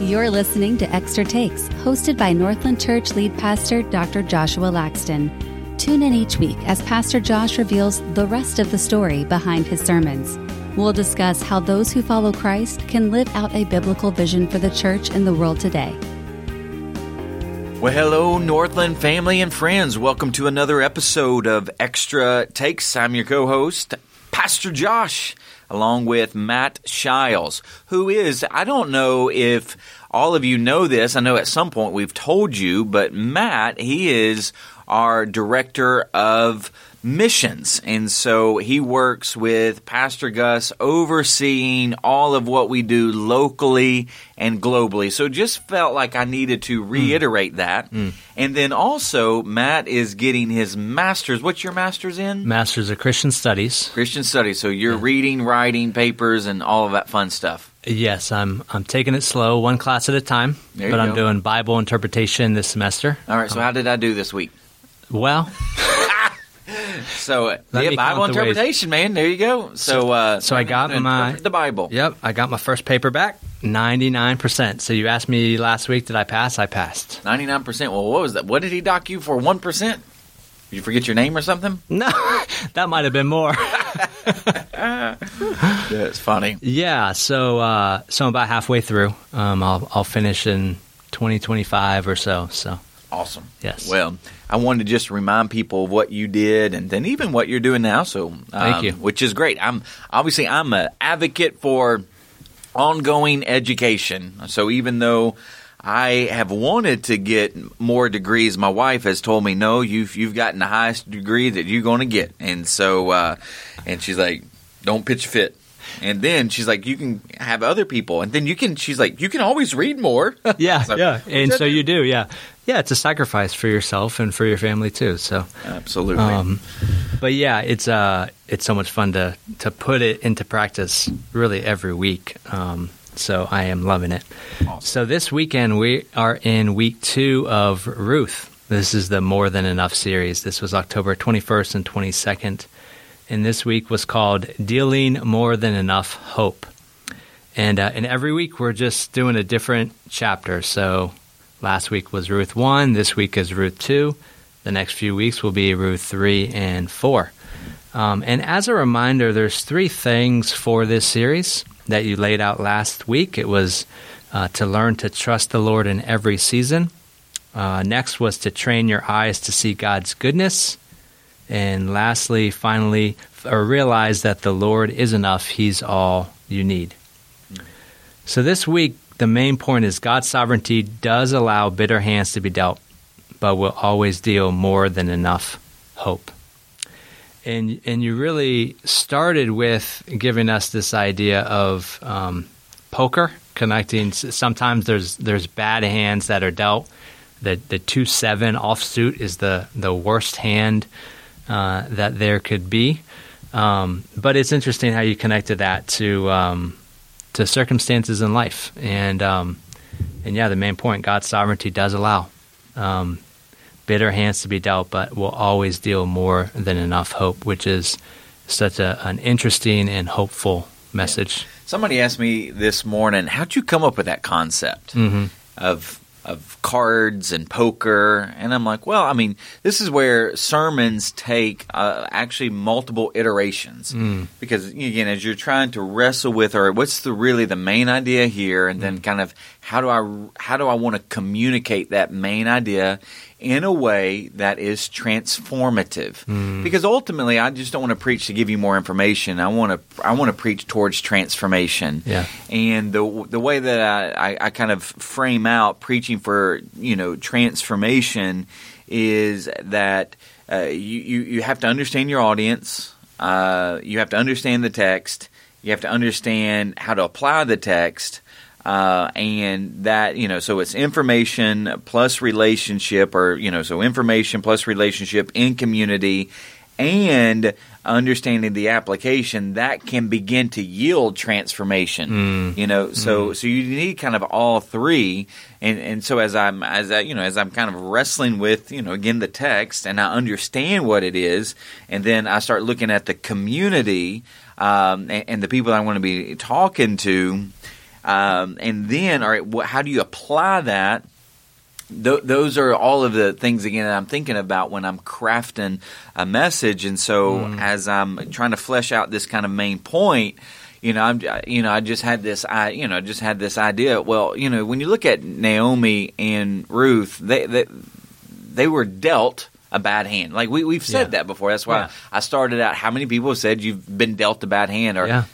You're listening to Extra Takes, hosted by Northland Church lead pastor Dr. Joshua Laxton. Tune in each week as Pastor Josh reveals the rest of the story behind his sermons. We'll discuss how those who follow Christ can live out a biblical vision for the church and the world today. Well, hello, Northland family and friends. Welcome to another episode of Extra Takes. I'm your co-host, Pastor Josh, along with Matt Shiles, who is, I don't know if all of you know this. I know at some point we've told you, but Matt, he is our director of missions. And so he works with Pastor Gus overseeing all of what we do locally and globally. So just felt like I needed to reiterate that. And then also Matt is getting his master's. What's your master's in? Master's of Christian Studies. Christian Studies. So you're reading, writing papers and all of that fun stuff. Yes, I'm taking it slow, one class at a time, but I'm doing Bible interpretation this semester. All right, so how did I do this week? Well, so yeah, Bible interpretation, man. There you go. So I got the Bible. Yep, I got my first paper back, 99%. So you asked me last week, did I pass? I passed. 99%. Well, what was that? What did he dock you for 1%? Did you forget your name or something? No, that might have been more. That's funny. Yeah, so I'm about halfway through. I'll finish in 2025 or so. So awesome. Yes. Well, I wanted to just remind people of what you did and then even what you're doing now. So thank you, which is great. I'm an advocate for ongoing education. So even though I have wanted to get more degrees, my wife has told me, no, you've gotten the highest degree that you're going to get. And so, and she's like, don't pitch fit. And then she's like, you can have other people. And then you can always read more. Yeah, so, yeah. And so you do, yeah. Yeah, it's a sacrifice for yourself and for your family too. So absolutely. But yeah, it's so much fun to put it into practice really every week. So I am loving it. Awesome. So this weekend, we are in week 2 of Ruth. This is the More Than Enough series. This was October 21st and 22nd. And this week was called Dealing More Than Enough Hope. And every week, we're just doing a different chapter. So last week was Ruth 1. This week is Ruth 2. The next few weeks will be Ruth 3 and 4. And as a reminder, there's 3 things for this series that you laid out last week. It was to learn to trust the Lord in every season. Next was to train your eyes to see God's goodness. And lastly, finally, realize that the Lord is enough. He's all you need. So this week, the main point is God's sovereignty does allow bitter hands to be dealt, but will always deal more than enough hope. And you really started with giving us this idea of poker, connecting. Sometimes there's bad hands that are dealt. The 2-7 offsuit is the worst hand that there could be. But it's interesting how you connected that to circumstances in life. And yeah, the main point, God's sovereignty does allow bitter hands to be dealt, but will always deal more than enough hope, which is such an interesting and hopeful message. Yeah. Somebody asked me this morning, how'd you come up with that concept of cards and poker? And I'm like, well, I mean, this is where sermons take actually multiple iterations. Because, again, as you're trying to wrestle with, or what's really the main idea here, and then kind of how do I want to communicate that main idea in a way that is transformative. Because ultimately, I just don't want to preach to give you more information. I want to preach towards transformation. Yeah. And the way that I kind of frame out preaching for, transformation is that you have to understand your audience. You have to understand the text. You have to understand how to apply the text. And that, so it's information plus relationship so information plus relationship in community and understanding the application that can begin to yield transformation, so you need kind of all three. And so as I'm kind of wrestling with, again, the text, and I understand what it is, and then I start looking at the community, and the people I want to be talking to, And then, all right, how do you apply that? Those are all of the things, again, that I'm thinking about when I'm crafting a message. And so as I'm trying to flesh out this kind of main point, I just had this idea. Well, when you look at Naomi and Ruth, they were dealt a bad hand. Like we've said that before. That's why I started out. How many people have said you've been dealt a bad hand, or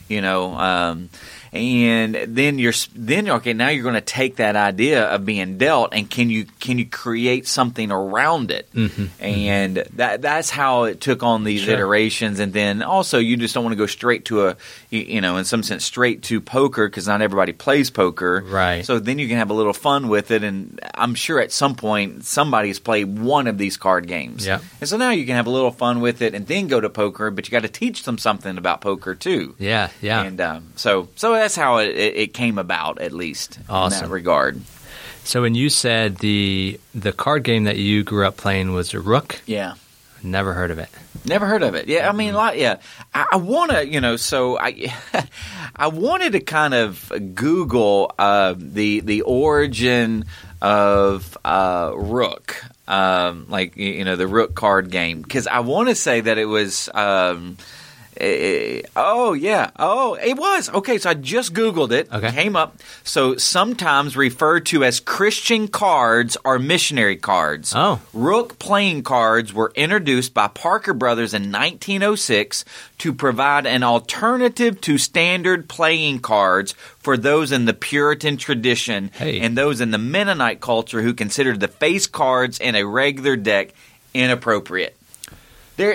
and then now you're going to take that idea of being dealt, and can you create something around it? Mm-hmm. And that's how it took on these iterations. And then also you just don't want to go straight to in some sense straight to poker, because not everybody plays poker. Right. So then you can have a little fun with it, and I'm sure at some point somebody's played one of these card games. Yeah. And so now you can have a little fun with it, and then go to poker, but you got to teach them something about poker too. Yeah. Yeah. And so that's how it came about, at least in that regard. So when you said the card game that you grew up playing was Rook, never heard of it. Never heard of it. Yeah, I mean, I want to, so I wanted to kind of Google the origin of Rook, the Rook card game, because I want to say that it was. It was. Okay, so I just Googled it. Okay. Came up. So sometimes referred to as Christian cards or missionary cards. Oh. Rook playing cards were introduced by Parker Brothers in 1906 to provide an alternative to standard playing cards for those in the Puritan tradition and those in the Mennonite culture who considered the face cards in a regular deck inappropriate.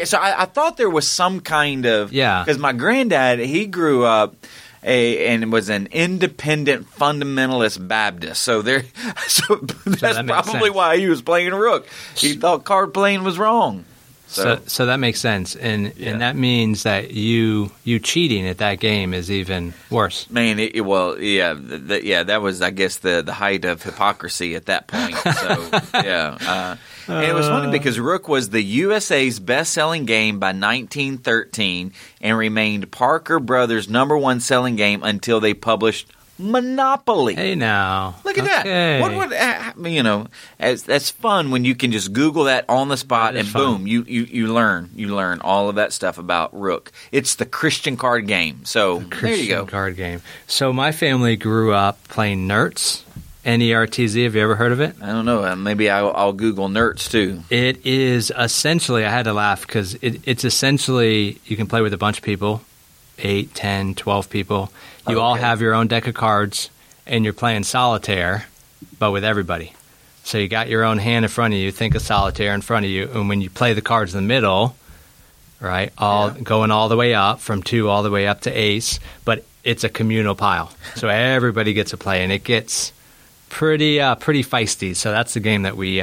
So I thought there was some kind of – because my granddad, he grew up and was an independent fundamentalist Baptist. So that's probably why he was playing Rook. He thought card playing was wrong. So that makes sense, and that means that you cheating at that game is even worse. Man, that was, I guess, the height of hypocrisy at that point. So and it was funny because Rook was the USA's best-selling game by 1913 and remained Parker Brothers' number one selling game until they published Monopoly. Hey, now. Look at that. What would, that's fun when you can just Google that on the spot and boom, you learn. You learn all of that stuff about Rook. It's the Christian card game. So there you go. Christian card game. So my family grew up playing Nerts, N-E-R-T-Z. Have you ever heard of it? I don't know. Maybe I'll Google Nerts too. It is essentially, I had to laugh because it's essentially you can play with a bunch of people. 8, 10, 12 people. You all have your own deck of cards, and you're playing solitaire, but with everybody. So you got your own hand in front of you, think of solitaire in front of you, and when you play the cards in the middle, right, going all the way up, from 2 all the way up to ace, but it's a communal pile. So everybody gets a play, and it gets pretty feisty. So that's the game that we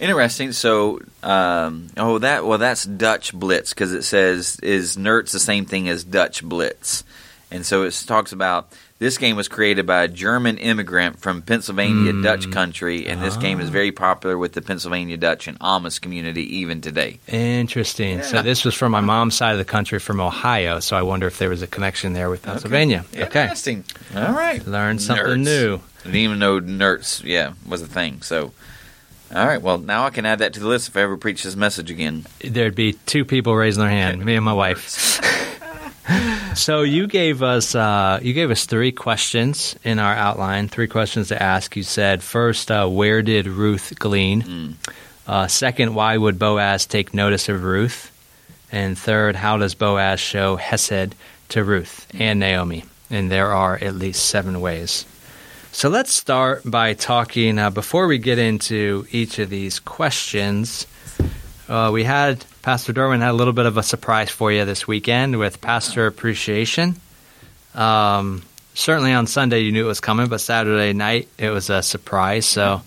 Interesting. So, that's Dutch Blitz, because it says, is Nerts the same thing as Dutch Blitz? And so it talks about this game was created by a German immigrant from Pennsylvania, Dutch country, and this game is very popular with the Pennsylvania Dutch and Amish community even today. Interesting. Yeah. So this was from my mom's side of the country, from Ohio, so I wonder if there was a connection there with Pennsylvania. Okay. Interesting. All right. Learn something new. I didn't even know Nerts, was a thing, so... All right, well, now I can add that to the list if I ever preach this message again. There'd be 2 people raising their hand, me and my wife. So you gave us 3 questions in our outline, 3 questions to ask. You said, first, where did Ruth glean? Second, why would Boaz take notice of Ruth? And third, how does Boaz show hesed to Ruth and Naomi? And there are at least 7 ways. So let's start by talking, before we get into each of these questions, Pastor Derwin had a little bit of a surprise for you this weekend with Pastor Appreciation. Certainly on Sunday you knew it was coming, but Saturday night it was a surprise, so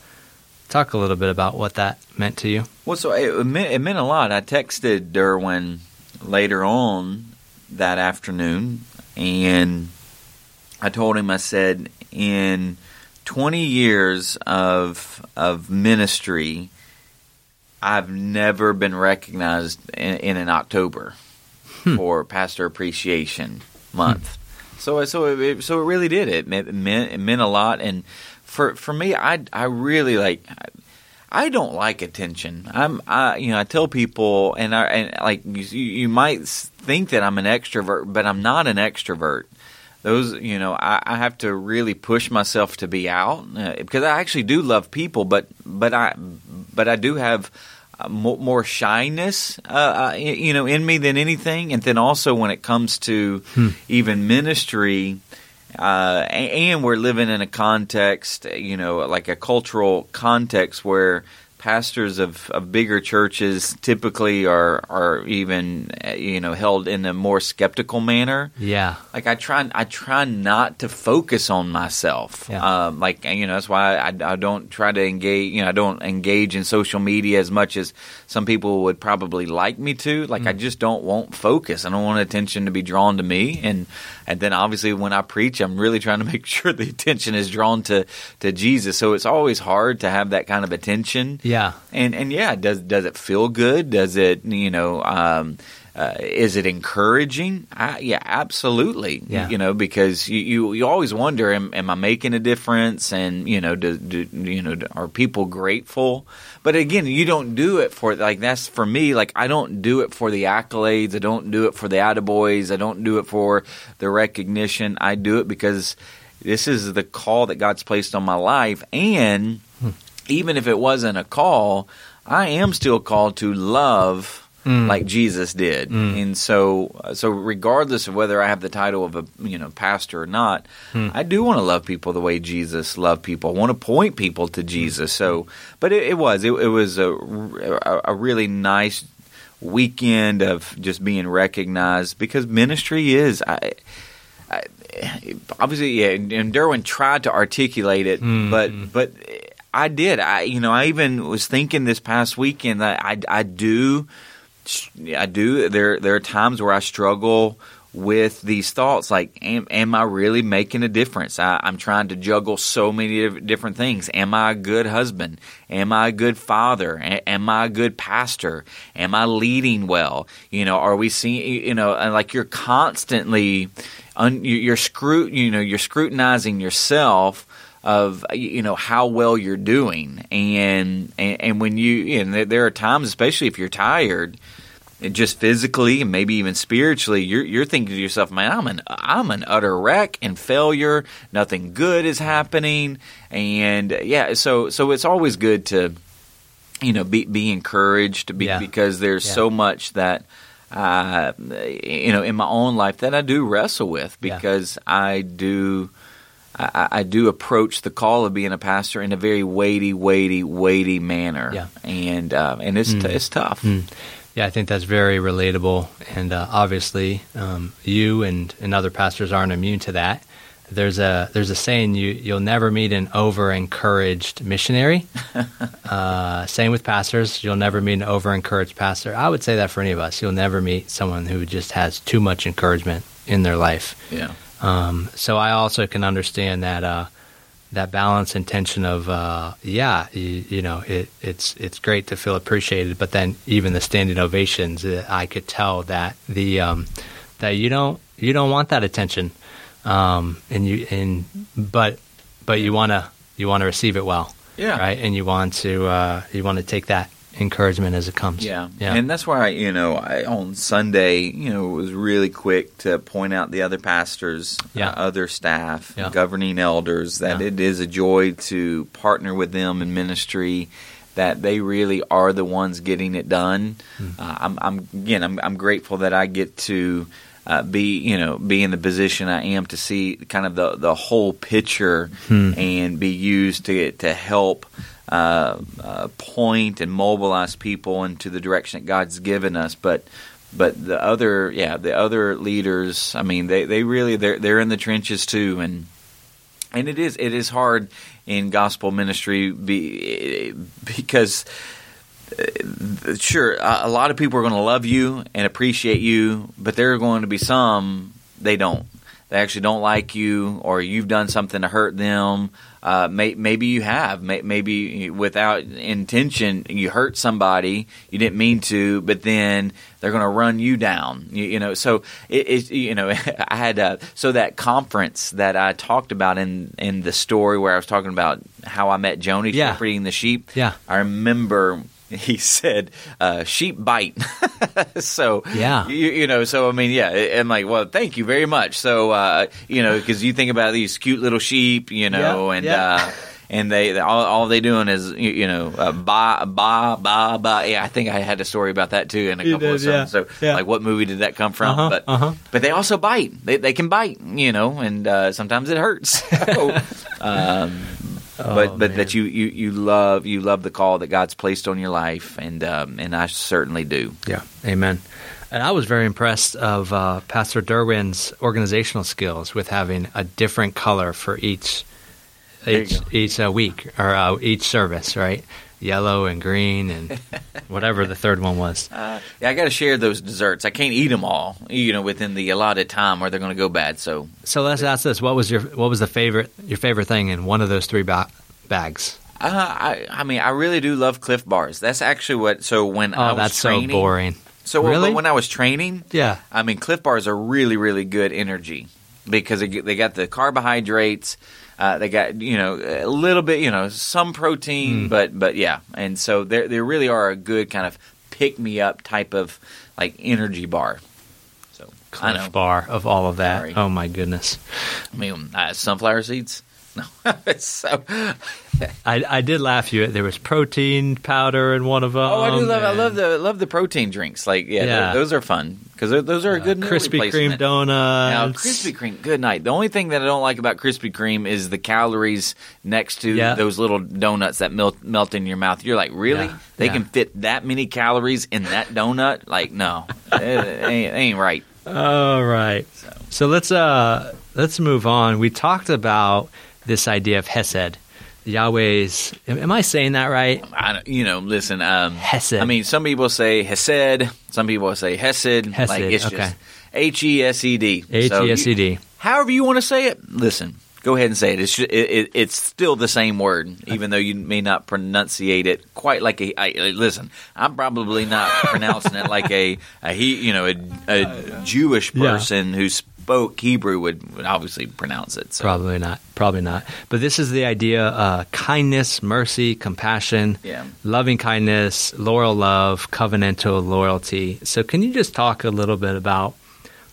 talk a little bit about what that meant to you. Well, so it meant a lot. I texted Derwin later on that afternoon, and I told him, I said, in 20 years of ministry, I've never been recognized in an October for Pastor Appreciation Month. So it really did. It meant a lot. And for me, I really like. I don't like attention. I tell people, and like you might think that I'm an extrovert, but I'm not an extrovert. I have to really push myself to be out because I actually do love people, but I do have more shyness, in me than anything. And then also when it comes to even ministry, and we're living in a context, like a cultural context where pastors of bigger churches typically are even held in a more skeptical manner. Yeah, like I try not to focus on myself. Yeah. That's why I don't try to engage. I don't engage in social media as much as some people would probably like me to. Like I just won't focus. I don't want attention to be drawn to me. And then obviously when I preach, I'm really trying to make sure the attention is drawn to Jesus. So it's always hard to have that kind of attention. Yeah. Yeah, does it feel good? Does it is it encouraging? Absolutely. Yeah. Because you always wonder, am I making a difference? And are people grateful? But again, you don't do it for that's for me. Like I don't do it for the accolades. I don't do it for the attaboys. I don't do it for the recognition. I do it because this is the call that God's placed on my life, and even if it wasn't a call, I am still called to love like Jesus did. And so regardless of whether I have the title of a pastor or not, I do want to love people the way Jesus loved people. I want to point people to Jesus. So, but it was a really nice weekend of just being recognized, because ministry is obviously, and Derwin tried to articulate it, but I did. I even was thinking this past weekend that I do. There are times where I struggle with these thoughts, like, am I really making a difference? I'm trying to juggle so many different things. Am I a good husband? Am I a good father? Am I a good pastor? Am I leading well? Are we seeing? Like you're constantly, you're scrutinizing yourself of how well you're doing, and when you, and there are times, especially if you're tired, just physically and maybe even spiritually, you're thinking to yourself, man, I'm an utter wreck and failure. Nothing good is happening, and so it's always good to be encouraged, because there's so much that in my own life that I do wrestle with, because I do approach the call of being a pastor in a very weighty manner, and it's tough. Yeah, I think that's very relatable, and obviously, you and other pastors aren't immune to that. There's a saying, you'll never meet an over-encouraged missionary. Same with pastors, you'll never meet an over-encouraged pastor. I would say that for any of us, you'll never meet someone who just has too much encouragement in their life. Yeah. So I also can understand that balance and tension of it's great to feel appreciated, but then even the standing ovations, I could tell that the that you don't want that attention, but you want to receive it well, right, and you want to take that encouragement as it comes. Yeah. And that's why I on Sunday was really quick to point out the other pastors, other staff, governing elders, that it is a joy to partner with them in ministry, that they really are the ones getting it done. I'm grateful that I get to be in the position I am to see kind of the whole picture and be used to help point and mobilize people into the direction that God's given us. But the other leaders, I mean, they really they're in the trenches too, and it is hard in gospel ministry because. Sure, a lot of people are going to love you and appreciate you, but there are going to be some they don't. they actually don't like you, or you've done something to hurt them. Maybe you have. Maybe without intention, you hurt somebody. You didn't mean to, but then they're going to run you down. You know. So I had so that conference that I talked about in the story where I was talking about how I met Joni, shepherding the sheep. Yeah, I remember. He said, sheep bite. So, yeah. I'm like, well, thank you very much. So, because you think about these cute little sheep, and they all they doing is, ba, ba, ba, ba. Yeah, I think I had a story about that, too, in a couple of songs. Yeah. So, like, what movie did that come from? But they also bite. They can bite, and sometimes it hurts. So, But man. That you love the call that God's placed on your life, and I certainly do. Yeah, amen. And I was very impressed of Pastor Derwin's organizational skills with having a different color for each week or each service, right? Yellow and green and whatever the third one was. I got to share those desserts. I can't eat them all, within the allotted time, or they're going to go bad. So let's ask this: what was your favorite thing in one of those three bags? I really do love Cliff Bars. That's actually what. So when I was training, so boring. So really? When I was training, Cliff Bars are really, really good energy because they got the carbohydrates. They got a little bit some protein, but yeah, and so they really are a good kind of pick me up type of like energy bar. So Cliff Bar of all of that. Sorry. Oh my goodness! I mean, sunflower seeds. No, so I did laugh you. There was protein powder in one of them. Oh, I do love I love the protein drinks. Like those are fun. Because those are a good Krispy Kreme donuts. Now, Krispy Kreme, good night. The only thing that I don't like about Krispy Kreme is the calories next to those little donuts that melt in your mouth. You're like, really? Yeah. They can fit that many calories in that donut? Like, no, it ain't right. All right. So let's move on. We talked about this idea of hesed. Yahweh's. Am I saying that right? Listen. Hesed. I mean, some people say hesed. Some people say hesed. Hesed. Like it's just H-E-S-E-D. H-E-S-E-D. However you want to say it. Listen. Go ahead and say it. It's even the same word, even though you may not pronunciate it quite like a. Listen, I'm probably not pronouncing it like a Jewish person who spoke Hebrew would obviously pronounce it. So. Probably not. But this is the idea: kindness, mercy, compassion, loving kindness, loyal love, covenantal loyalty. So, can you just talk a little bit about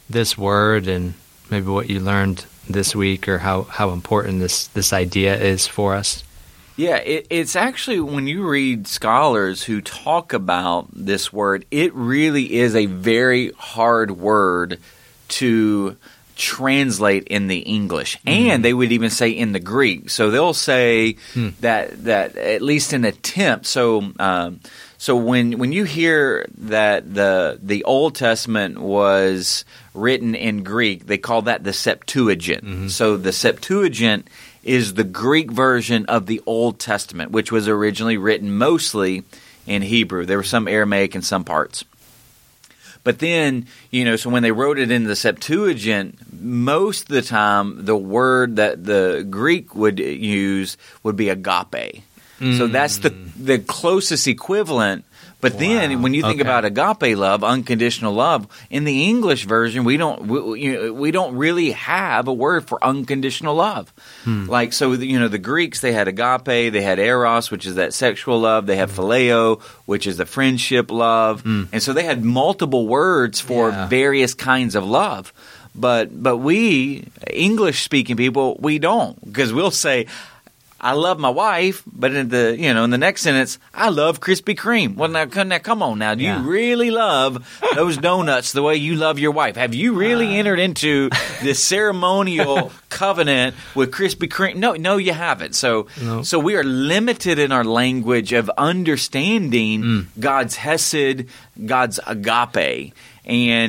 this word and maybe what you learned this week, or how important this idea is for us? Yeah, it's actually, when you read scholars who talk about this word, it really is a very hard word to translate in the English, and they would even say in the Greek. So they'll say that at least an attempt. So when you hear that the Old Testament was written in Greek, they call that the Septuagint. Mm-hmm. So the Septuagint is the Greek version of the Old Testament, which was originally written mostly in Hebrew. There was some Aramaic in some parts. But then, so when they wrote it in the Septuagint, most of the time the word that the Greek would use would be agape. Mm. So that's the closest equivalent. But then when you think about agape love, unconditional love, in the English version, we don't really have a word for unconditional love. Like, so the Greeks, they had agape, they had eros, which is that sexual love, they had phileo, which is the friendship love. And so they had multiple words for various kinds of love. But we English speaking people, we don't, because we'll say I love my wife, but in the next sentence, I love Krispy Kreme. Well, now come on, now do you really love those donuts the way you love your wife? Have you really entered into this ceremonial covenant with Krispy Kreme? No, you haven't. So we are limited in our language of understanding God's hesed, God's agape,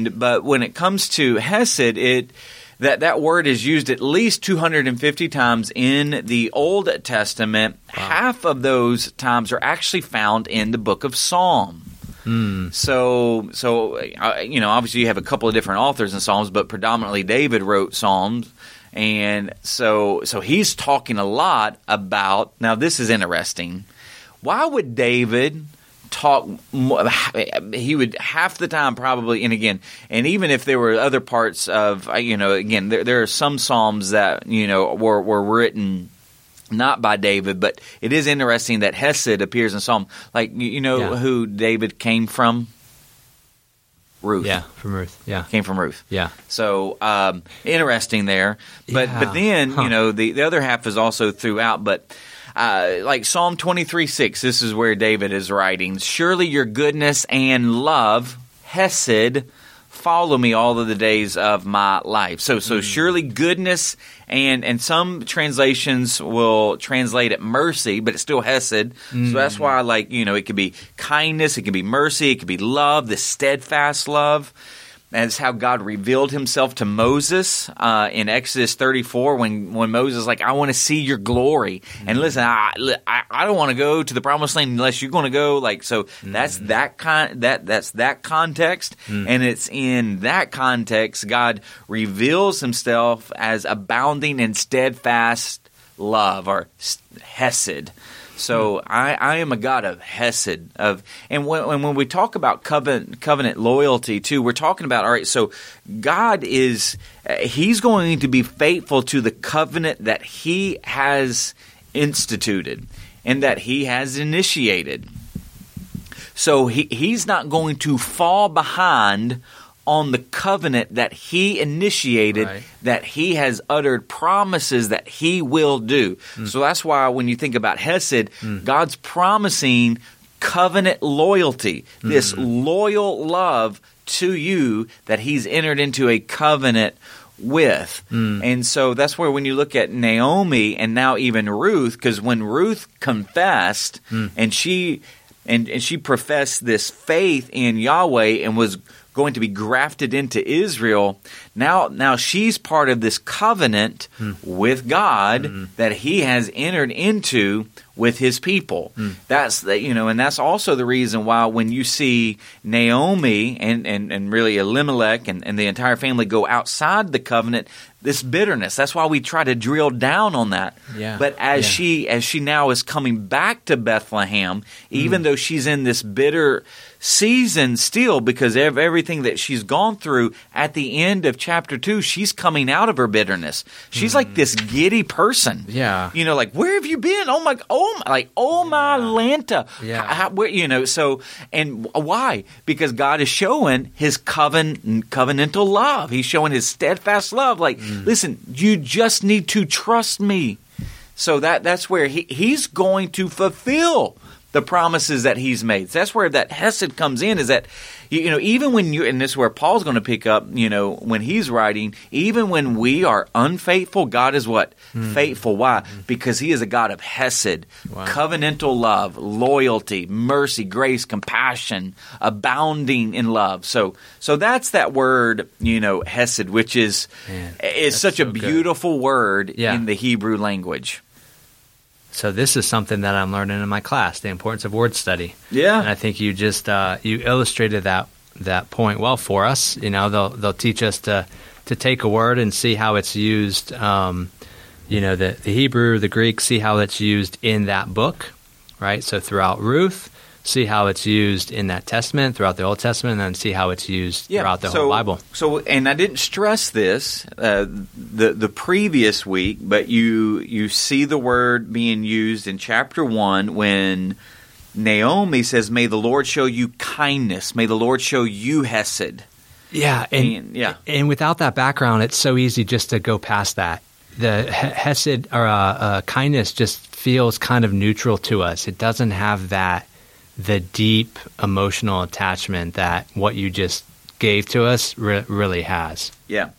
but when it comes to hesed, that word is used at least 250 times in the Old Testament. Wow. Half of those times are actually found in the book of Psalm. Mm. So you know, obviously you have a couple of different authors in Psalms, but predominantly David wrote Psalms. And so he's talking a lot about – now this is interesting. Why would David talk – he would half the time probably – and again, and even if there were other parts of – you know, again, there are some Psalms that, you know, were written not by David, but it is interesting that hesed appears in Psalm. Like, you know who David came from? Ruth. Yeah, from Ruth. Yeah. Came from Ruth. Yeah. So interesting there. But but then, you know, the other half is also throughout. But like Psalm 23:6, this is where David is writing, "Surely your goodness and love, hesed, follow me all of the days of my life." So surely goodness and some translations will translate it mercy, but it's still hesed. Mm. So that's why, like, you know, it could be kindness, it could be mercy, it could be love, the steadfast love. That's how God revealed himself to Moses in Exodus 34 when Moses was like, I want to see your glory. Mm. And listen, I don't want to go to the promised land unless you're going to go. Like, so that's that that's that context. Mm. And it's in that context God reveals himself as abounding in steadfast love, or hesed. So I am a God of hesed, and when we talk about covenant loyalty too, we're talking about, all right, so God is he's going to be faithful to the covenant that he has instituted and that he has initiated. So he's not going to fall behind on the covenant that he initiated, right, that he has uttered promises that he will do. Mm. So that's why when you think about hesed, God's promising covenant loyalty, this loyal love to you that he's entered into a covenant with. Mm. And so that's where when you look at Naomi and now even Ruth, because when Ruth confessed and she professed this faith in Yahweh and was going to be grafted into Israel, now she's part of this covenant with God that he has entered into with his people. Mm. That's the, you know, and that's also the reason why when you see Naomi and really Elimelech and the entire family go outside the covenant, this bitterness. That's why we try to drill down on that. Yeah. But as she now is coming back to Bethlehem, even though she's in this bitter season still because of everything that she's gone through, at the end of chapter 2, she's coming out of her bitterness. She's like this giddy person. Yeah. You know, like, where have you been? Oh my Lanta. Yeah. How, you know, so, and why? Because God is showing his covenantal love. He's showing his steadfast love. Like, listen, you just need to trust me. So that's where he's going to fulfill the promises that he's made. So that's where that hesed comes in, is that, you know, even when you – and this is where Paul's going to pick up, you know, when he's writing, even when we are unfaithful, God is what? Faithful. Why? Because he is a God of hesed, covenantal love, loyalty, mercy, grace, compassion, abounding in love. So that's that word, you know, hesed, which is such a beautiful word in the Hebrew language. So this is something that I'm learning in my class, the importance of word study. Yeah. And I think you just you illustrated that point well for us. You know, they'll teach us to take a word and see how it's used, you know, the Hebrew, the Greek, see how it's used in that book, right? So throughout Ruth, see how it's used in that testament, throughout the Old Testament, and then see how it's used throughout the whole Bible. So, and I didn't stress this the previous week, but you see the word being used in chapter 1 when Naomi says, "May the Lord show you kindness. May the Lord show you hesed." Yeah, and without that background, it's so easy just to go past that. The hesed or kindness just feels kind of neutral to us. It doesn't have the deep emotional attachment that what you just gave to us really has. Yeah.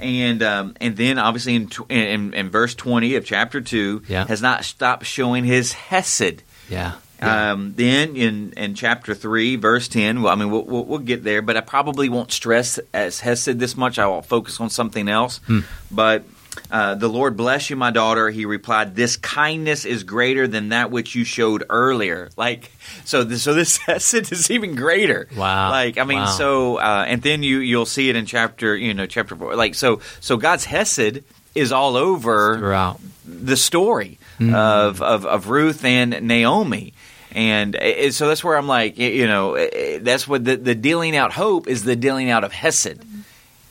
And then obviously in verse 20 of chapter 2, has not stopped showing his hesed. Yeah. Then in chapter 3, verse 10, we'll get there, but I probably won't stress as hesed this much. I will focus on something else. But The Lord bless you, my daughter. He replied, this kindness is greater than that which you showed earlier. Like, so this hesed is even greater. Wow. Like, I mean, wow. And then you'll see it in chapter 4. Like, so God's hesed is all over throughout the story of Ruth and Naomi. And so that's where I'm like, that's what the dealing out hope is, the dealing out of hesed.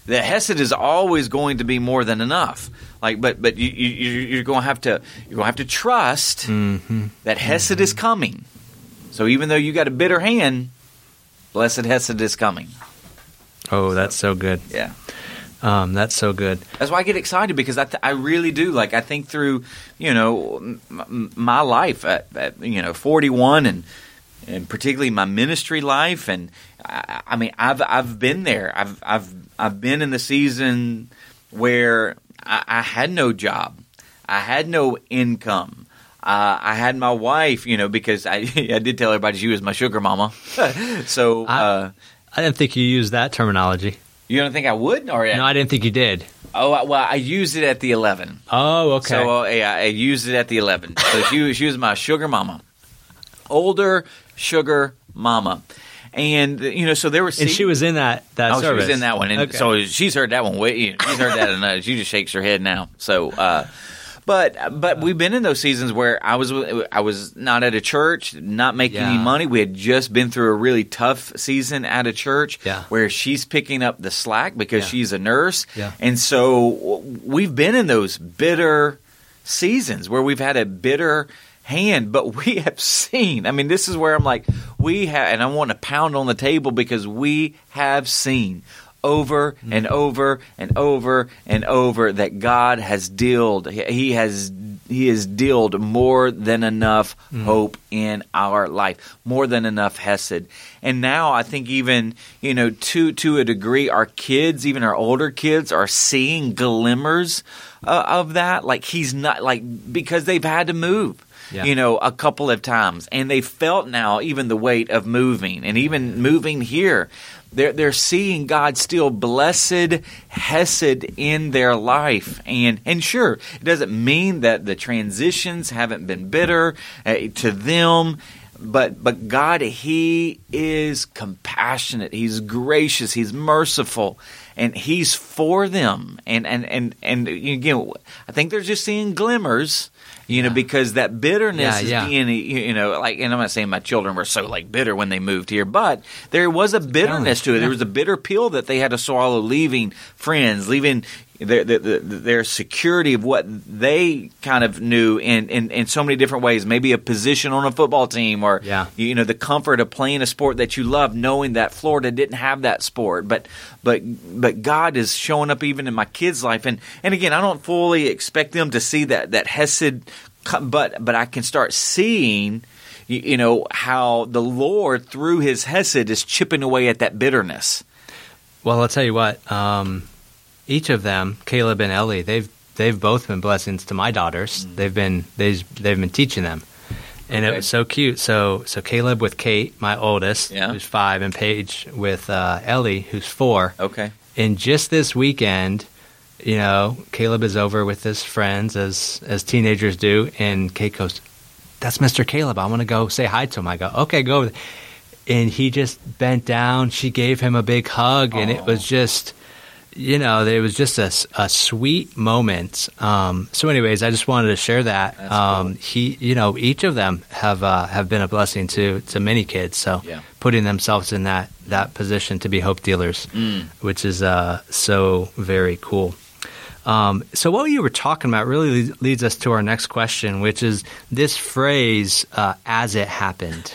The hesed is always going to be more than enough. Like, but you're going to have to trust that hesed is coming. So even though you got a bitter hand, blessed hesed is coming. Oh, that's so good. Yeah. That's so good. That's why I get excited, because I really do. Like, I think through, my life at 41 and particularly my ministry life, and I mean, I've been there. I've been in the season where I had no job, I had no income. I had my wife, because I did tell everybody she was my sugar mama. So I didn't think you used that terminology. You don't think I would? No, I didn't think you did. Oh, well, I used it at the 11. Oh, okay. So I used it at the 11. So she was my sugar mama, older sugar mama, and so there were. And she was in that service. She was in that one, and okay. So she's heard that one. She's heard that enough. She just shakes her head now. So, but we've been in those seasons where I was not at a church, not making any money. We had just been through a really tough season at a church where she's picking up the slack because she's a nurse. Yeah. And so we've been in those bitter seasons where we've had a bitter hand, but we have seen. I mean, this is where I'm like, and I want to pound on the table, because we have seen over and over and over and over that God has dealt. He has dealt more than enough hope in our life, more than enough hesed. And now I think even to a degree, our kids, even our older kids, are seeing glimmers of that. Like, he's not, like, because they've had to move. Yeah. A couple of times, and they felt now even the weight of moving, and even moving here, they're seeing God still blessed hesed in their life, and sure, it doesn't mean that the transitions haven't been bitter to them. But God, He is compassionate. He's gracious. He's merciful, and He's for them. And again, I think they're just seeing glimmers, because that bitterness is being, like. And I'm not saying my children were so like bitter when they moved here, but there was a bitterness to it. There was a bitter pill that they had to swallow, leaving friends, leaving their security of what they kind of knew in so many different ways, maybe a position on a football team, or the comfort of playing a sport that you love, knowing that Florida didn't have that sport. But God is showing up even in my kids' life, and again, I don't fully expect them to see that hesed, but I can start seeing how the Lord through His hesed is chipping away at that bitterness. Well, I'll tell you what. Each of them, Caleb and Ellie, they've both been blessings to my daughters. They've been teaching them, and it was so cute. So Caleb with Kate, my oldest, who's 5, and Paige with Ellie, who's 4. Okay. And just this weekend, Caleb is over with his friends as teenagers do, and Kate goes, "That's Mr. Caleb. I want to go say hi to him." I go, "Okay, go." And he just bent down. She gave him a big hug, and it was just. It was just a sweet moment. So anyways, I just wanted to share that. Cool. Each of them have been a blessing to many kids. So putting themselves in that position to be hope dealers, which is so very cool. So what you were talking about really leads us to our next question, which is this phrase, as it happened.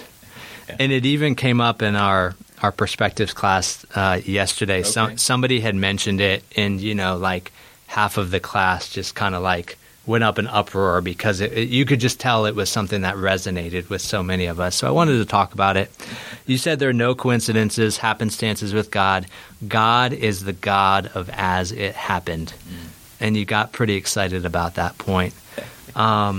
Yeah. And it even came up in our perspectives class yesterday. Okay. Somebody had mentioned it, and like half of the class just kind of like went up in uproar, because you could just tell it was something that resonated with so many of us. So I wanted to talk about it. You said there are no coincidences, happenstances with God. God is the God of as it happened. And you got pretty excited about that point. How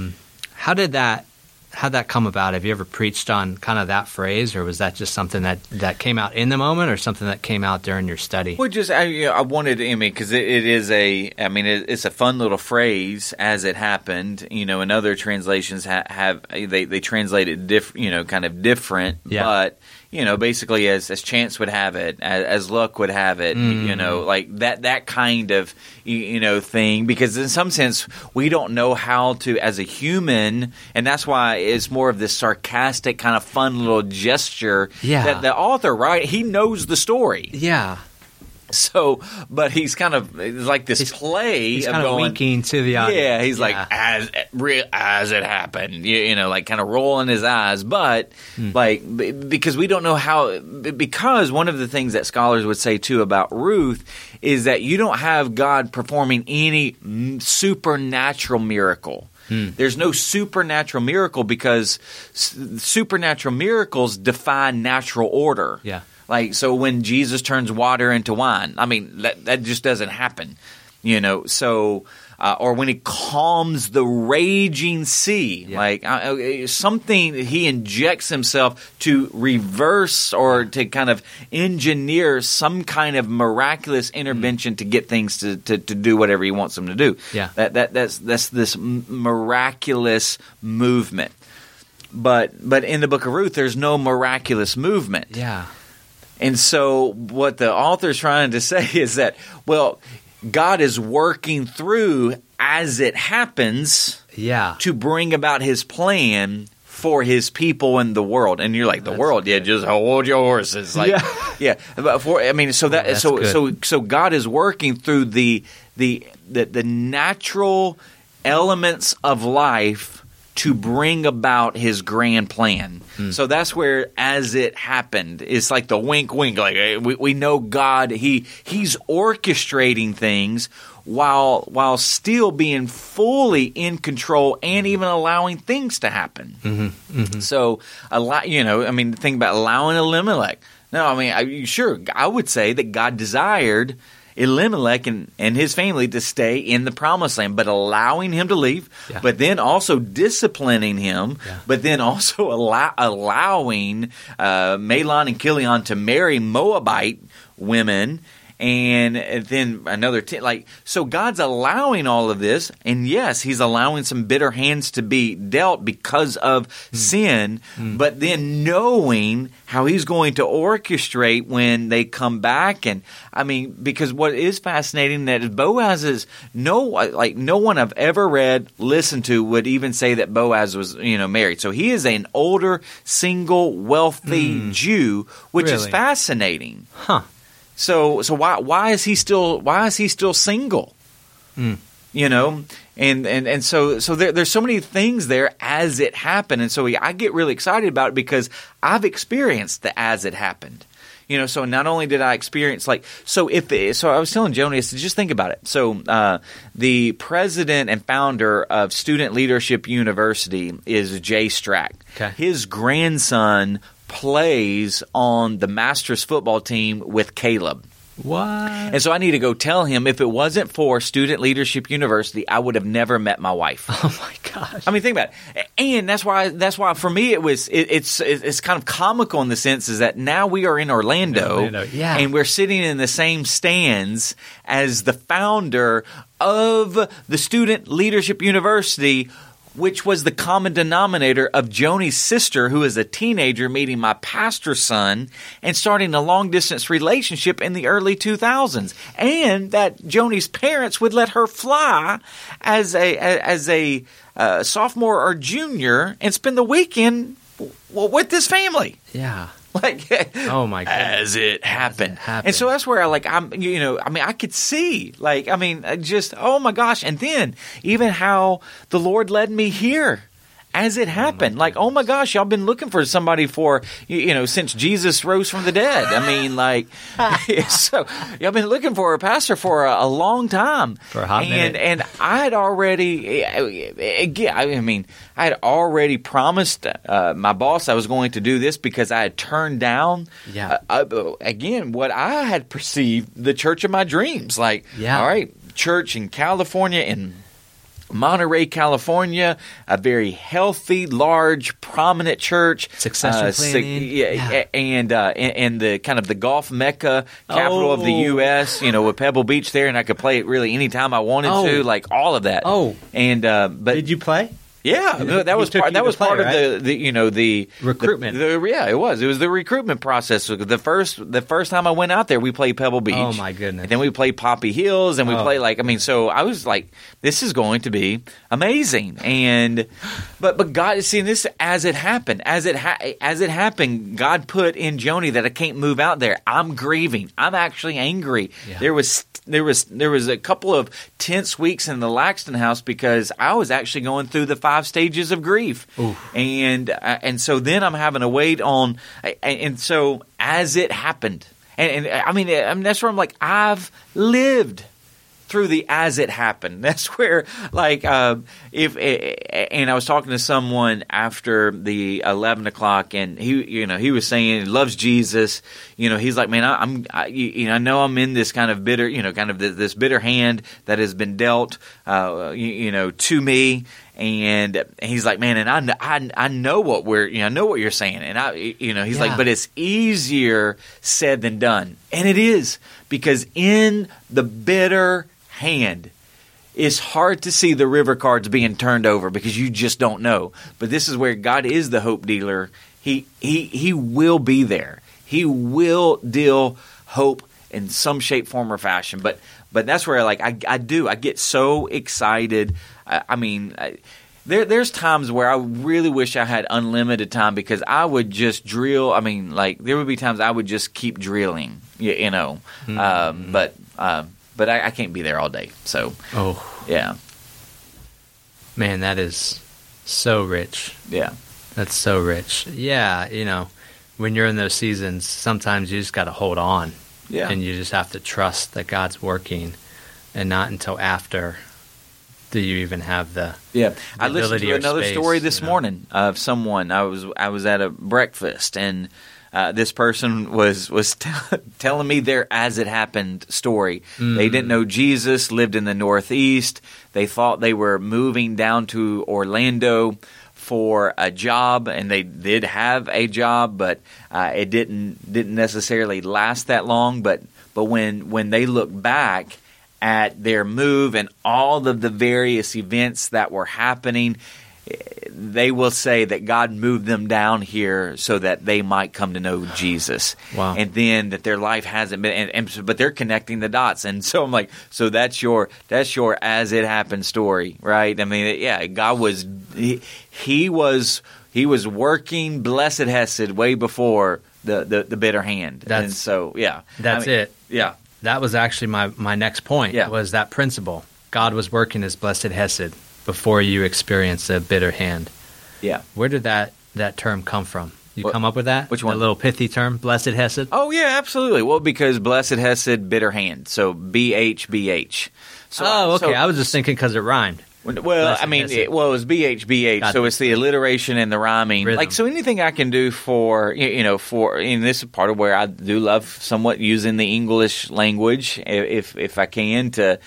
did that how'd that come about? Have you ever preached on kind of that phrase, or was that just something that came out in the moment, or something that came out during your study? Well, just I wanted, I mean, because it's a fun little phrase as it happened. You know, and other translations have they translate it different, yeah. But you know, basically as chance would have it, as luck would have it, you know, like that kind of thing. Because in some sense, we don't know how to, as a human, and that's why it's more of this sarcastic kind of fun little gesture. Yeah. That the author, right? He knows the story. Yeah. So, but he's kind of like this play. He's kind of winking to the audience. Yeah, he's like, as it happened, like kind of rolling his eyes. But because we don't know how, because one of the things that scholars would say too about Ruth is that you don't have God performing any supernatural miracle. There's no supernatural miracle because supernatural miracles defy natural order. Yeah. Like, so when Jesus turns water into wine, I mean, that just doesn't happen, so or when he calms the raging sea, yeah. Like something that he injects himself to reverse or to kind of engineer some kind of miraculous intervention to get things to do whatever he wants them to do. Yeah. That's this miraculous movement. But in the book of Ruth, there's no miraculous movement. Yeah. And so what the author's trying to say is that, well, God is working through as it happens, yeah, to bring about his plan for his people in the world. And you're like, the world, good. Yeah, just hold your horses. Like, yeah. Yeah. But so God is working through the natural elements of life to bring about his grand plan. So that's where as it happened, it's like the wink, wink. Like we know God, he's orchestrating things while still being fully in control and even allowing things to happen. Mm-hmm. Mm-hmm. So think about allowing Elimelech. No, I mean, sure, I would say that God desired Elimelech and his family to stay in the promised land, but allowing him to leave, yeah. But then also disciplining him, yeah. But then also allowing Mahlon and Chilion to marry Moabite women, and then another so God's allowing all of this, and yes, he's allowing some bitter hands to be dealt because of sin, but then knowing how he's going to orchestrate when they come back. And I mean, because what is fascinating that Boaz is no one I've ever read, listened to would even say that Boaz was, married. So he is an older, single, wealthy Jew, which really is fascinating. Huh. So why is he still single? And so there's so many things there as it happened, and so I get really excited about it because I've experienced the as it happened. So not only did I experience I was telling Joni, I said, just think about it. So the president and founder of Student Leadership University is Jay Strack. Okay. His grandson plays on the Masters football team with Caleb. What? And so I need to go tell him, if it wasn't for Student Leadership University, I would have never met my wife. Oh my gosh! I mean, think about it. And that's why for me it was it's kind of comical in the sense is that now we are in Orlando, yeah, and we're sitting in the same stands as the founder of the Student Leadership University, which was the common denominator of Joni's sister, who is a teenager, meeting my pastor's son and starting a long-distance relationship in the early 2000s, and that Joni's parents would let her fly as a sophomore or junior and spend the weekend with this family. Yeah. Like, oh my God! As it happened, and so that's where I could see, just oh my gosh! And then even how the Lord led me here, as it happened. Oh my gosh, y'all been looking for somebody for since Jesus rose from the dead. I mean, so y'all been looking for a pastor for a long time, for a hot minute. And I had already I had already promised my boss I was going to do this because I had turned down, yeah, again, what I had perceived the church of my dreams. All right, church in California, in Monterey, California, a very healthy, large, prominent church. Succession planning. And the kind of the golf mecca capital of the U.S., you know, with Pebble Beach there, and I could play it really any time I wanted to, like all of that. But did you play? Yeah, that was part of the recruitment. It was the recruitment process. The first time I went out there, we played Pebble Beach. Oh my goodness! And then we played Poppy Hills, and we played so I was like, this is going to be amazing. But God is seeing this as it happened. As it happened, God put in Joni that I can't move out there. I'm grieving. I'm actually angry. Yeah. There was a couple of tense weeks in the Laxton house because I was actually going through the 5 stages of grief. Oof. And so then I'm having to wait on – and so as it happened. And that's where I'm like, I've lived through the as it happened. That's where I was talking to someone after the 11 o'clock, and he was saying he loves Jesus. He's like, man, I know I'm in this kind of bitter, this bitter hand that has been dealt, to me. And he's like, man, and I know what I know what you're saying, and he's like, but it's easier said than done, and it is, because in the bitter hand, it's hard to see the river cards being turned over because you just don't know. But this is where God is the hope dealer. He will be there. He will deal hope in some shape, form, or fashion. But that's where I get so excited. There's times where I really wish I had unlimited time because I would just drill. There would be times I would just keep drilling. But I can't be there all day. So, yeah, man, that is so rich. Yeah, that's so rich. Yeah, when you're in those seasons, sometimes you just got to hold on. Yeah, and you just have to trust that God's working, and not until after do you even have the I listened to another story this morning of someone. I was at a breakfast, and this person was telling me their as it happened story. Mm. They didn't know Jesus, lived in the Northeast. They thought they were moving down to Orlando for a job, and they did have a job, but it didn't necessarily last that long. But when they look back at their move and all of the various events that were happening, they will say that God moved them down here so that they might come to know Jesus. Wow. And then that their life hasn't been, but they're connecting the dots. And so I'm like, so that's your as it happened story, right? God was, he was working blessed hesed way before the bitter hand. Yeah. That was actually my next point was that principle. God was working his blessed hesed before you experience a bitter hand. Yeah. Where did that term come from? Come up with that? Which one? A little pithy term, blessed hesed? Oh, yeah, absolutely. Well, because blessed hesed, bitter hand. So BHBH. So, I was just thinking because it rhymed. It was BHBH, so it's the alliteration and the rhyming. Rhythm. So anything I can do for this is part of where I do love somewhat using the English language if I can to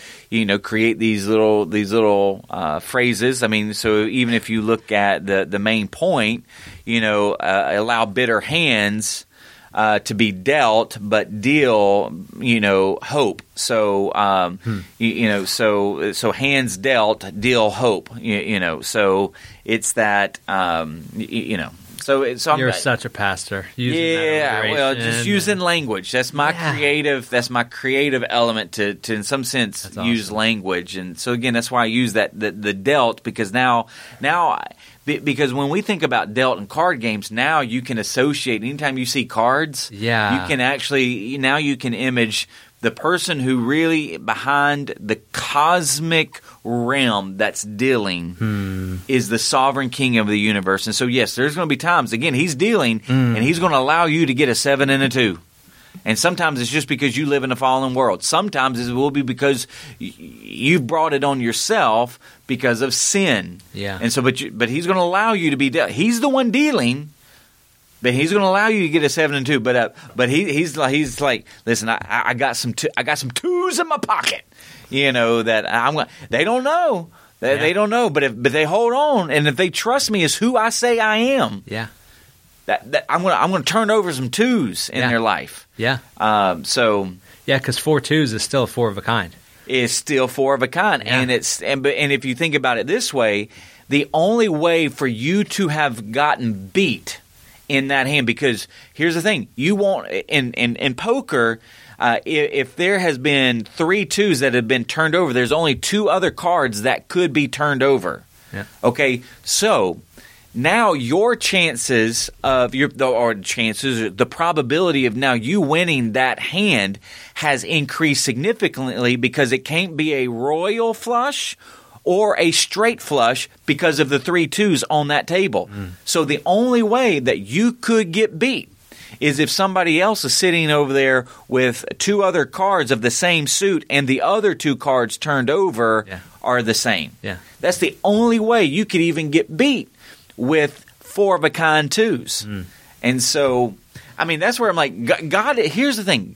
create these little phrases. So even if you look at the main point, allow bitter hands to be dealt, but deal, hope. So, so hands dealt, deal hope. So it's that, So you're such a pastor. Just using language. That's my creative. That's my creative element to in some sense, that's use awesome. Language. And so again, that's why I use that the dealt, because because when we think about dealt and card games, now you can associate. Anytime you see cards, you can actually now you can image the person who really behind the cosmic realm that's dealing is the sovereign king of the universe. And so, yes, there's going to be times, again, he's dealing and he's going to allow you to get a 7 and a 2. And sometimes it's just because you live in a fallen world. Sometimes it will be because you've brought it on yourself because of sin. Yeah. And so, but he's going to allow you to be dealt. He's the one dealing, but he's going to allow you to get a 7 and 2. But he's like, listen, I got some twos in my pocket. They don't know They don't know, but they hold on, and if they trust me as who I say I am, yeah, that I'm gonna turn over some twos in their life. Yeah. Because 4 twos is still 4 of a kind. Is still 4 of a kind, yeah. and if you think about it this way, the only way for you to have gotten beat in that hand, because here's the thing, you want in poker. If there has been 3 twos that have been turned over, there's only 2 other cards that could be turned over. Yeah. Okay, so now your chances of the probability of now you winning that hand has increased significantly, because it can't be a royal flush or a straight flush because of the 3 twos on that table. Mm. So the only way that you could get beat is if somebody else is sitting over there with 2 other cards of the same suit, and the other 2 cards turned over are the same. Yeah. That's the only way you could even get beat with 4 of a kind twos. Mm. And so, I mean, that's where I'm like, God, here's the thing.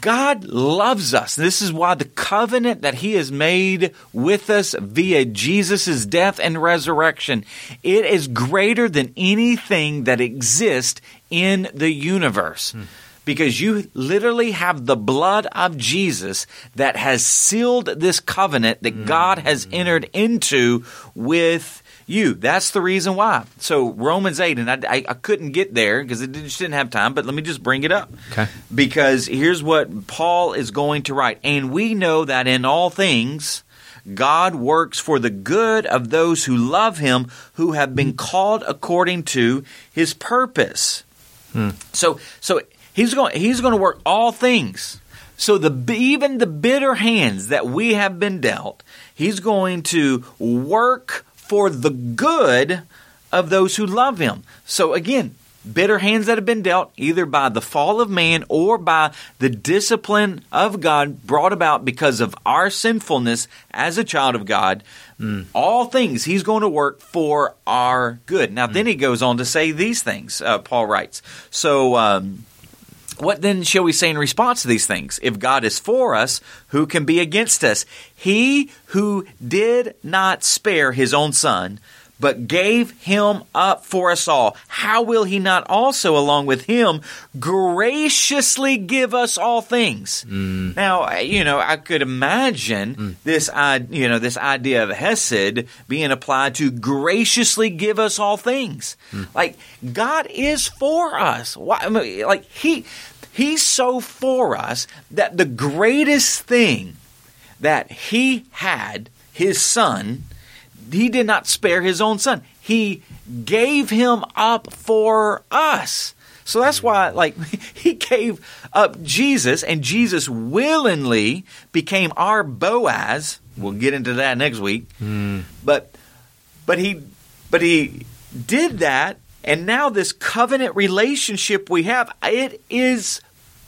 God loves us. This is why the covenant that He has made with us via Jesus' death and resurrection, it is greater than anything that exists in the universe. Mm. Because you literally have the blood of Jesus that has sealed this covenant that God has entered into with you. That's the reason why. So Romans 8, and I couldn't get there because it just didn't have time, but let me just bring it up. Okay. Because here's what Paul is going to write. And we know that in all things God works for the good of those who love Him, who have been called according to His purpose. Hmm. So he's going to work all things. So even the bitter hands that we have been dealt, He's going to work for the good of those who love Him. So again, bitter hands that have been dealt either by the fall of man or by the discipline of God brought about because of our sinfulness as a child of God. Mm. All things He's going to work for our good. Now, then he goes on to say these things, Paul writes. So what then shall we say in response to these things? If God is for us, who can be against us? He who did not spare His own Son, but gave Him up for us all, how will He not also, along with Him, graciously give us all things? Mm. Now, I could imagine this idea of hesed being applied to graciously give us all things. Mm. Like, God is for us. Why? I mean, like He's so for us that the greatest thing that He had, His Son. He did not spare His own Son. He gave Him up for us. So that's why, He gave up Jesus, and Jesus willingly became our Boaz. We'll get into that next week. Mm. But he did that, and now this covenant relationship we have, it is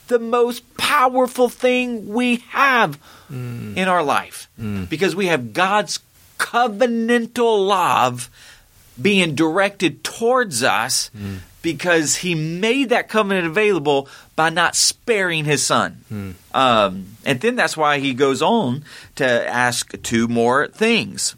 the most powerful thing we have in our life, because we have God's covenantal love being directed towards us because He made that covenant available by not sparing His Son. Mm. And then that's why he goes on to ask 2 more things.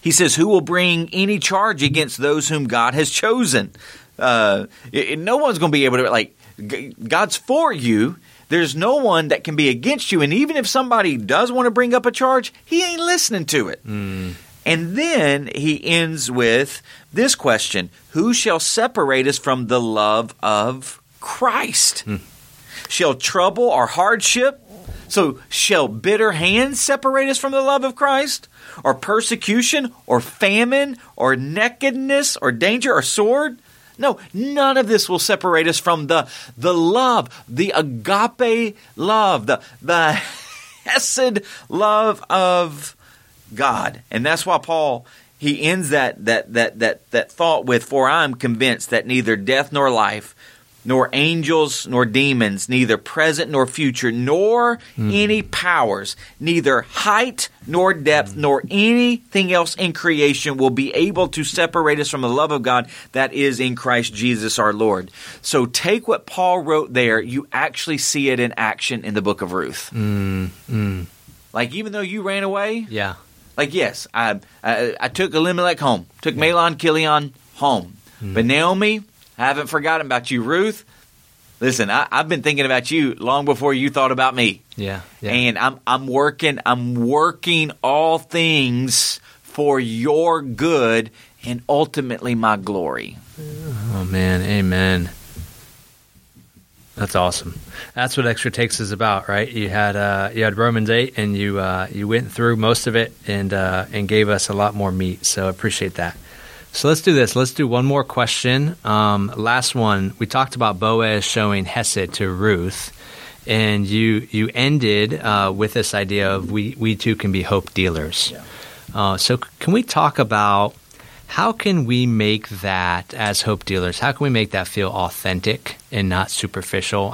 He says, who will bring any charge against those whom God has chosen? No one's going to be able to, God's for you. There's no one that can be against you. And even if somebody does want to bring up a charge, he ain't listening to it. Mm. And then he ends with this question, who shall separate us from the love of Christ? Mm. Shall trouble or hardship? So shall bitter hands separate us from the love of Christ? Or persecution or famine or nakedness or danger or sword? No, none of this will separate us from the love, the agape love, the hesed love of God. And that's why Paul, he ends that thought with, for I am convinced that neither death nor life, nor angels nor demons, neither present nor future, nor any powers, neither height nor depth, nor anything else in creation will be able to separate us from the love of God that is in Christ Jesus our Lord. So take what Paul wrote there. You actually see it in action in the book of Ruth. Mm. Mm. Even though you ran away, Like, yes, I took Elimelech home, took Mahlon, Chilion home. Mm. But Naomi, I haven't forgotten about you. Ruth, listen, I've been thinking about you long before you thought about me. Yeah. And I'm working all things for your good and ultimately my glory. Oh man, amen. That's awesome. That's what Extra Takes is about, right? You had Romans 8, and you went through most of it and gave us a lot more meat. So I appreciate that. So let's do this. Let's do one more question. Last one. We talked about Boaz showing hesed to Ruth, and you ended with this idea of we too can be hope dealers. Yeah. So can we talk about how can we make that as hope dealers? How can we make that feel authentic and not superficial?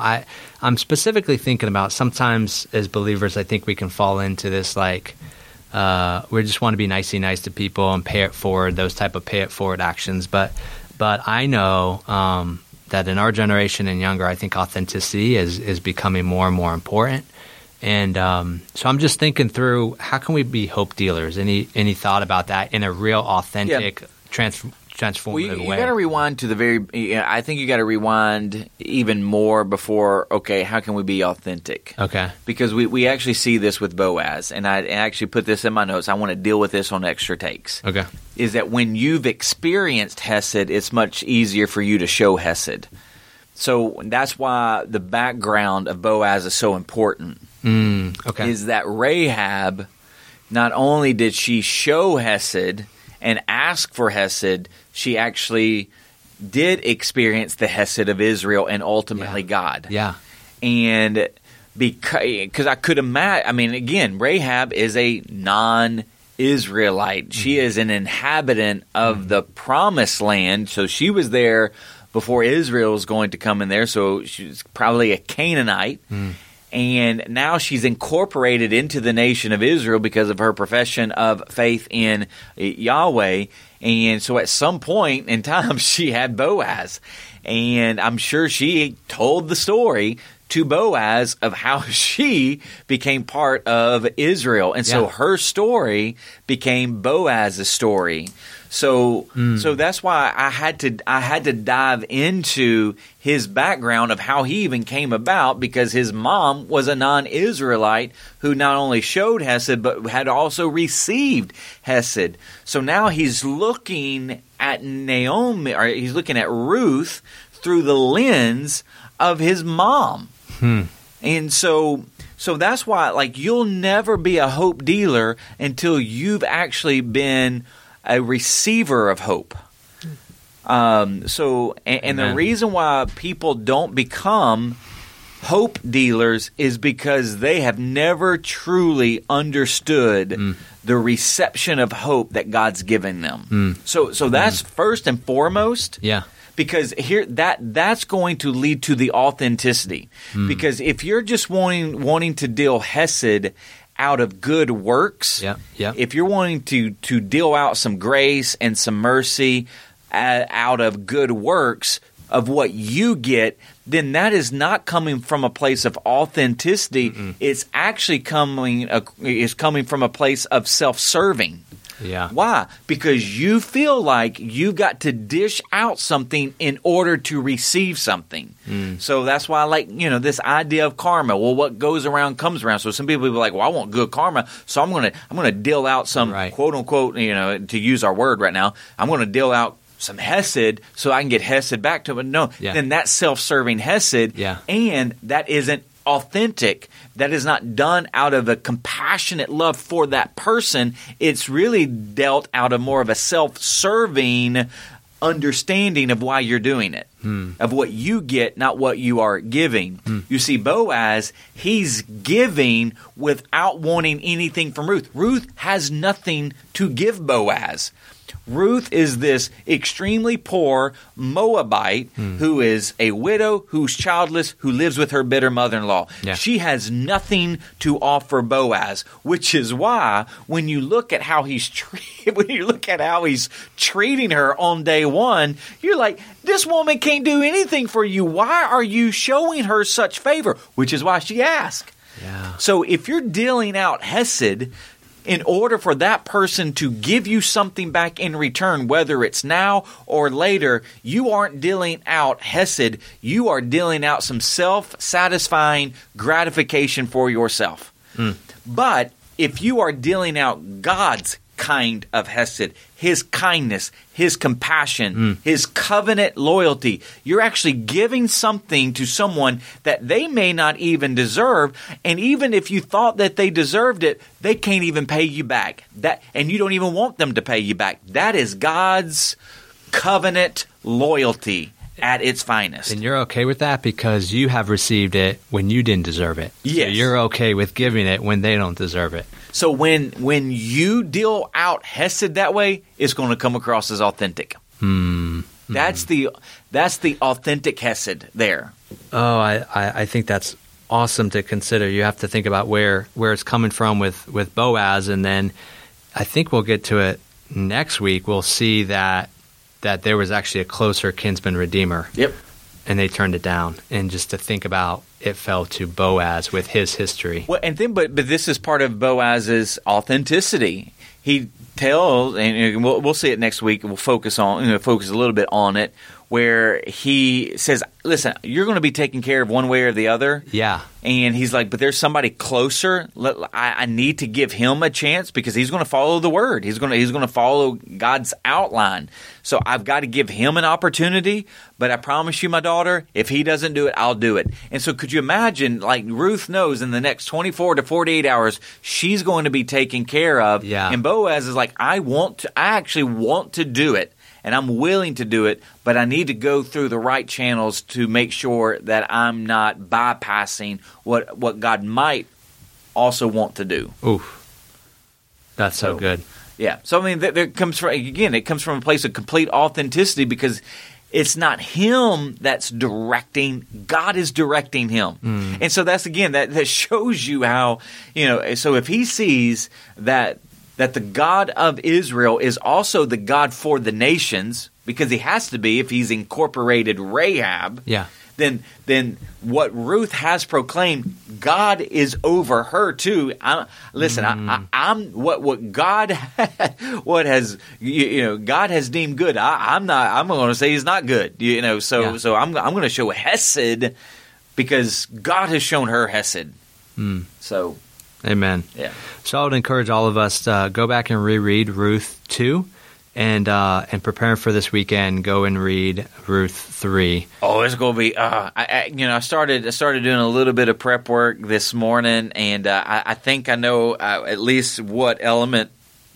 I'm specifically thinking about sometimes as believers, I think we can fall into this like we just want to be nicey nice to people and pay it forward, those type of pay it forward actions. But I know that in our generation and younger, I think authenticity is becoming more and more important. And so I'm just thinking through how can we be hope dealers? Any thought about that in a real authentic transformative way? You got to rewind to the I think you got to rewind even more before. Okay, how can we be authentic? Okay, because we actually see this with Boaz, and I actually put this in my notes. I want to deal with this on Extra Takes. Okay, is that when you've experienced hesed, it's much easier for you to show hesed. So that's why the background of Boaz is so important. Okay. Is that Rahab, not only did she show hesed and ask for hesed, she actually did experience the hesed of Israel and ultimately God. Yeah. And because I could imagine, I mean, again, Rahab is a non-Israelite. Mm-hmm. She is an inhabitant of the promised land, so she was there before Israel was going to come in there, so she's probably a Canaanite. Mm. And now she's incorporated into the nation of Israel because of her profession of faith in Yahweh. And so at some point in time, she had Boaz. And I'm sure she told the story to Boaz of how she became part of Israel. And so her story became Boaz's story. So that's why I had to dive into his background of how he even came about, because his mom was a non-Israelite who not only showed hesed but had also received hesed. So now he's looking at Naomi, or he's looking at Ruth through the lens of his mom. And so that's why, like, you'll never be a hope dealer until you've actually been a receiver of hope. And the reason why people don't become hope dealers is because they have never truly understood the reception of hope that God's given them. So that's first and foremost. Yeah. Because here that's going to lead to the authenticity. Because if you're just wanting to deal hesed out of good works, if you're wanting to deal out some grace and some mercy out of good works of what you get, then that is not coming from a place of authenticity. It's actually coming from a place of self-serving. Yeah. Why? Because you feel like you got to dish out something in order to receive something. So that's why, like, you know, this idea of karma. Well, what goes around comes around. So some people will be like, "Well, I want good karma, so I'm gonna deal out some quote unquote, you know, to use our word right now, I'm gonna deal out some hesed so I can get hesed back to it." No, then that's self-serving hesed, and that isn't authentic. That is not done out of a compassionate love for that person. It's really dealt out of more of a self-serving understanding of why you're doing it, of what you get, not what you are giving. You see, Boaz, he's giving without wanting anything from Ruth. Ruth has nothing to give Boaz. Ruth is this extremely poor Moabite who is a widow, who's childless, who lives with her bitter mother-in-law. Yeah. She has nothing to offer Boaz, which is why when you look at how he's treating her on day one, you're like, this woman can't do anything for you. Why are you showing her such favor? Which is why she asked. Yeah. So if you're dealing out hesed, in order for that person to give you something back in return, whether it's now or later, you aren't dealing out hesed. You are dealing out some self-satisfying gratification for yourself. Mm. But if you are dealing out God's kind of hesed, his kindness, his compassion, his covenant loyalty. You're actually giving something to someone that they may not even deserve. And even if you thought that they deserved it, they can't even pay you back. And you don't even want them to pay you back. That is God's covenant loyalty at its finest. And you're okay with that because you have received it when you didn't deserve it. Yes. So you're okay with giving it when they don't deserve it. So when you deal out hesed that way, it's going to come across as authentic. Mm. That's the authentic hesed there. Oh, I think that's awesome to consider. You have to think about where it's coming from with Boaz, and then I think we'll get to it next week. We'll see that there was actually a closer kinsman redeemer. Yep. And they turned it down. And just to think about it fell to Boaz with his history. Well, and then, but this is part of Boaz's authenticity. He tells, and we'll see it next week. We'll focus a little bit on it, where he says, "Listen, you're going to be taken care of one way or the other." Yeah. And he's like, "But there's somebody closer. I need to give him a chance because he's going to follow the word. He's going to follow God's outline. So I've got to give him an opportunity. But I promise you, my daughter, if he doesn't do it, I'll do it." And so could you imagine, like Ruth knows in the next 24 to 48 hours, she's going to be taken care of. Yeah. And Boaz is like, I actually want to do it. And I'm willing to do it, but I need to go through the right channels to make sure that I'm not bypassing what God might also want to do. Oof, that's so good. Yeah, so I mean, it comes from a place of complete authenticity because it's not him that's directing; God is directing him. Mm. And so that's again that shows you how, you know. So if he sees that the God of Israel is also the God for the nations, because he has to be if he's incorporated Rahab, yeah. Then what Ruth has proclaimed, God is over her too. God has deemed good. I'm going to say he's not good. You know, so I'm going to show hesed because God has shown her hesed. Mm. So. Amen. Yeah. So I would encourage all of us to go back and reread Ruth 2 and preparing for this weekend, go and read Ruth 3. Oh, it's going to be I started doing a little bit of prep work this morning, and I think I know at least what element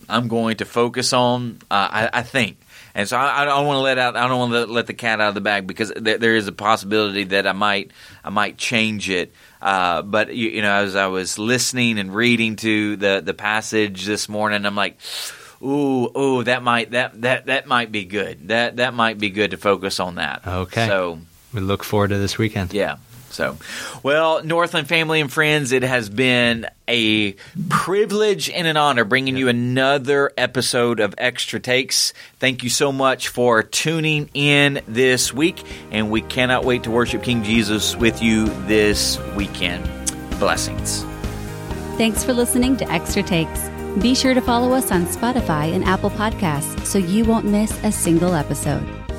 I'm going to focus on, I think. And so I don't want to let the cat out of the bag because there is a possibility that I might change it. But as I was listening and reading to the passage this morning, I'm like, ooh, that might be good. That might be good to focus on that. Okay. So we look forward to this weekend. Yeah. So, well, Northland family and friends, it has been a privilege and an honor bringing you another episode of Extra Takes. Thank you so much for tuning in this week, and we cannot wait to worship King Jesus with you this weekend. Blessings. Thanks for listening to Extra Takes. Be sure to follow us on Spotify and Apple Podcasts so you won't miss a single episode.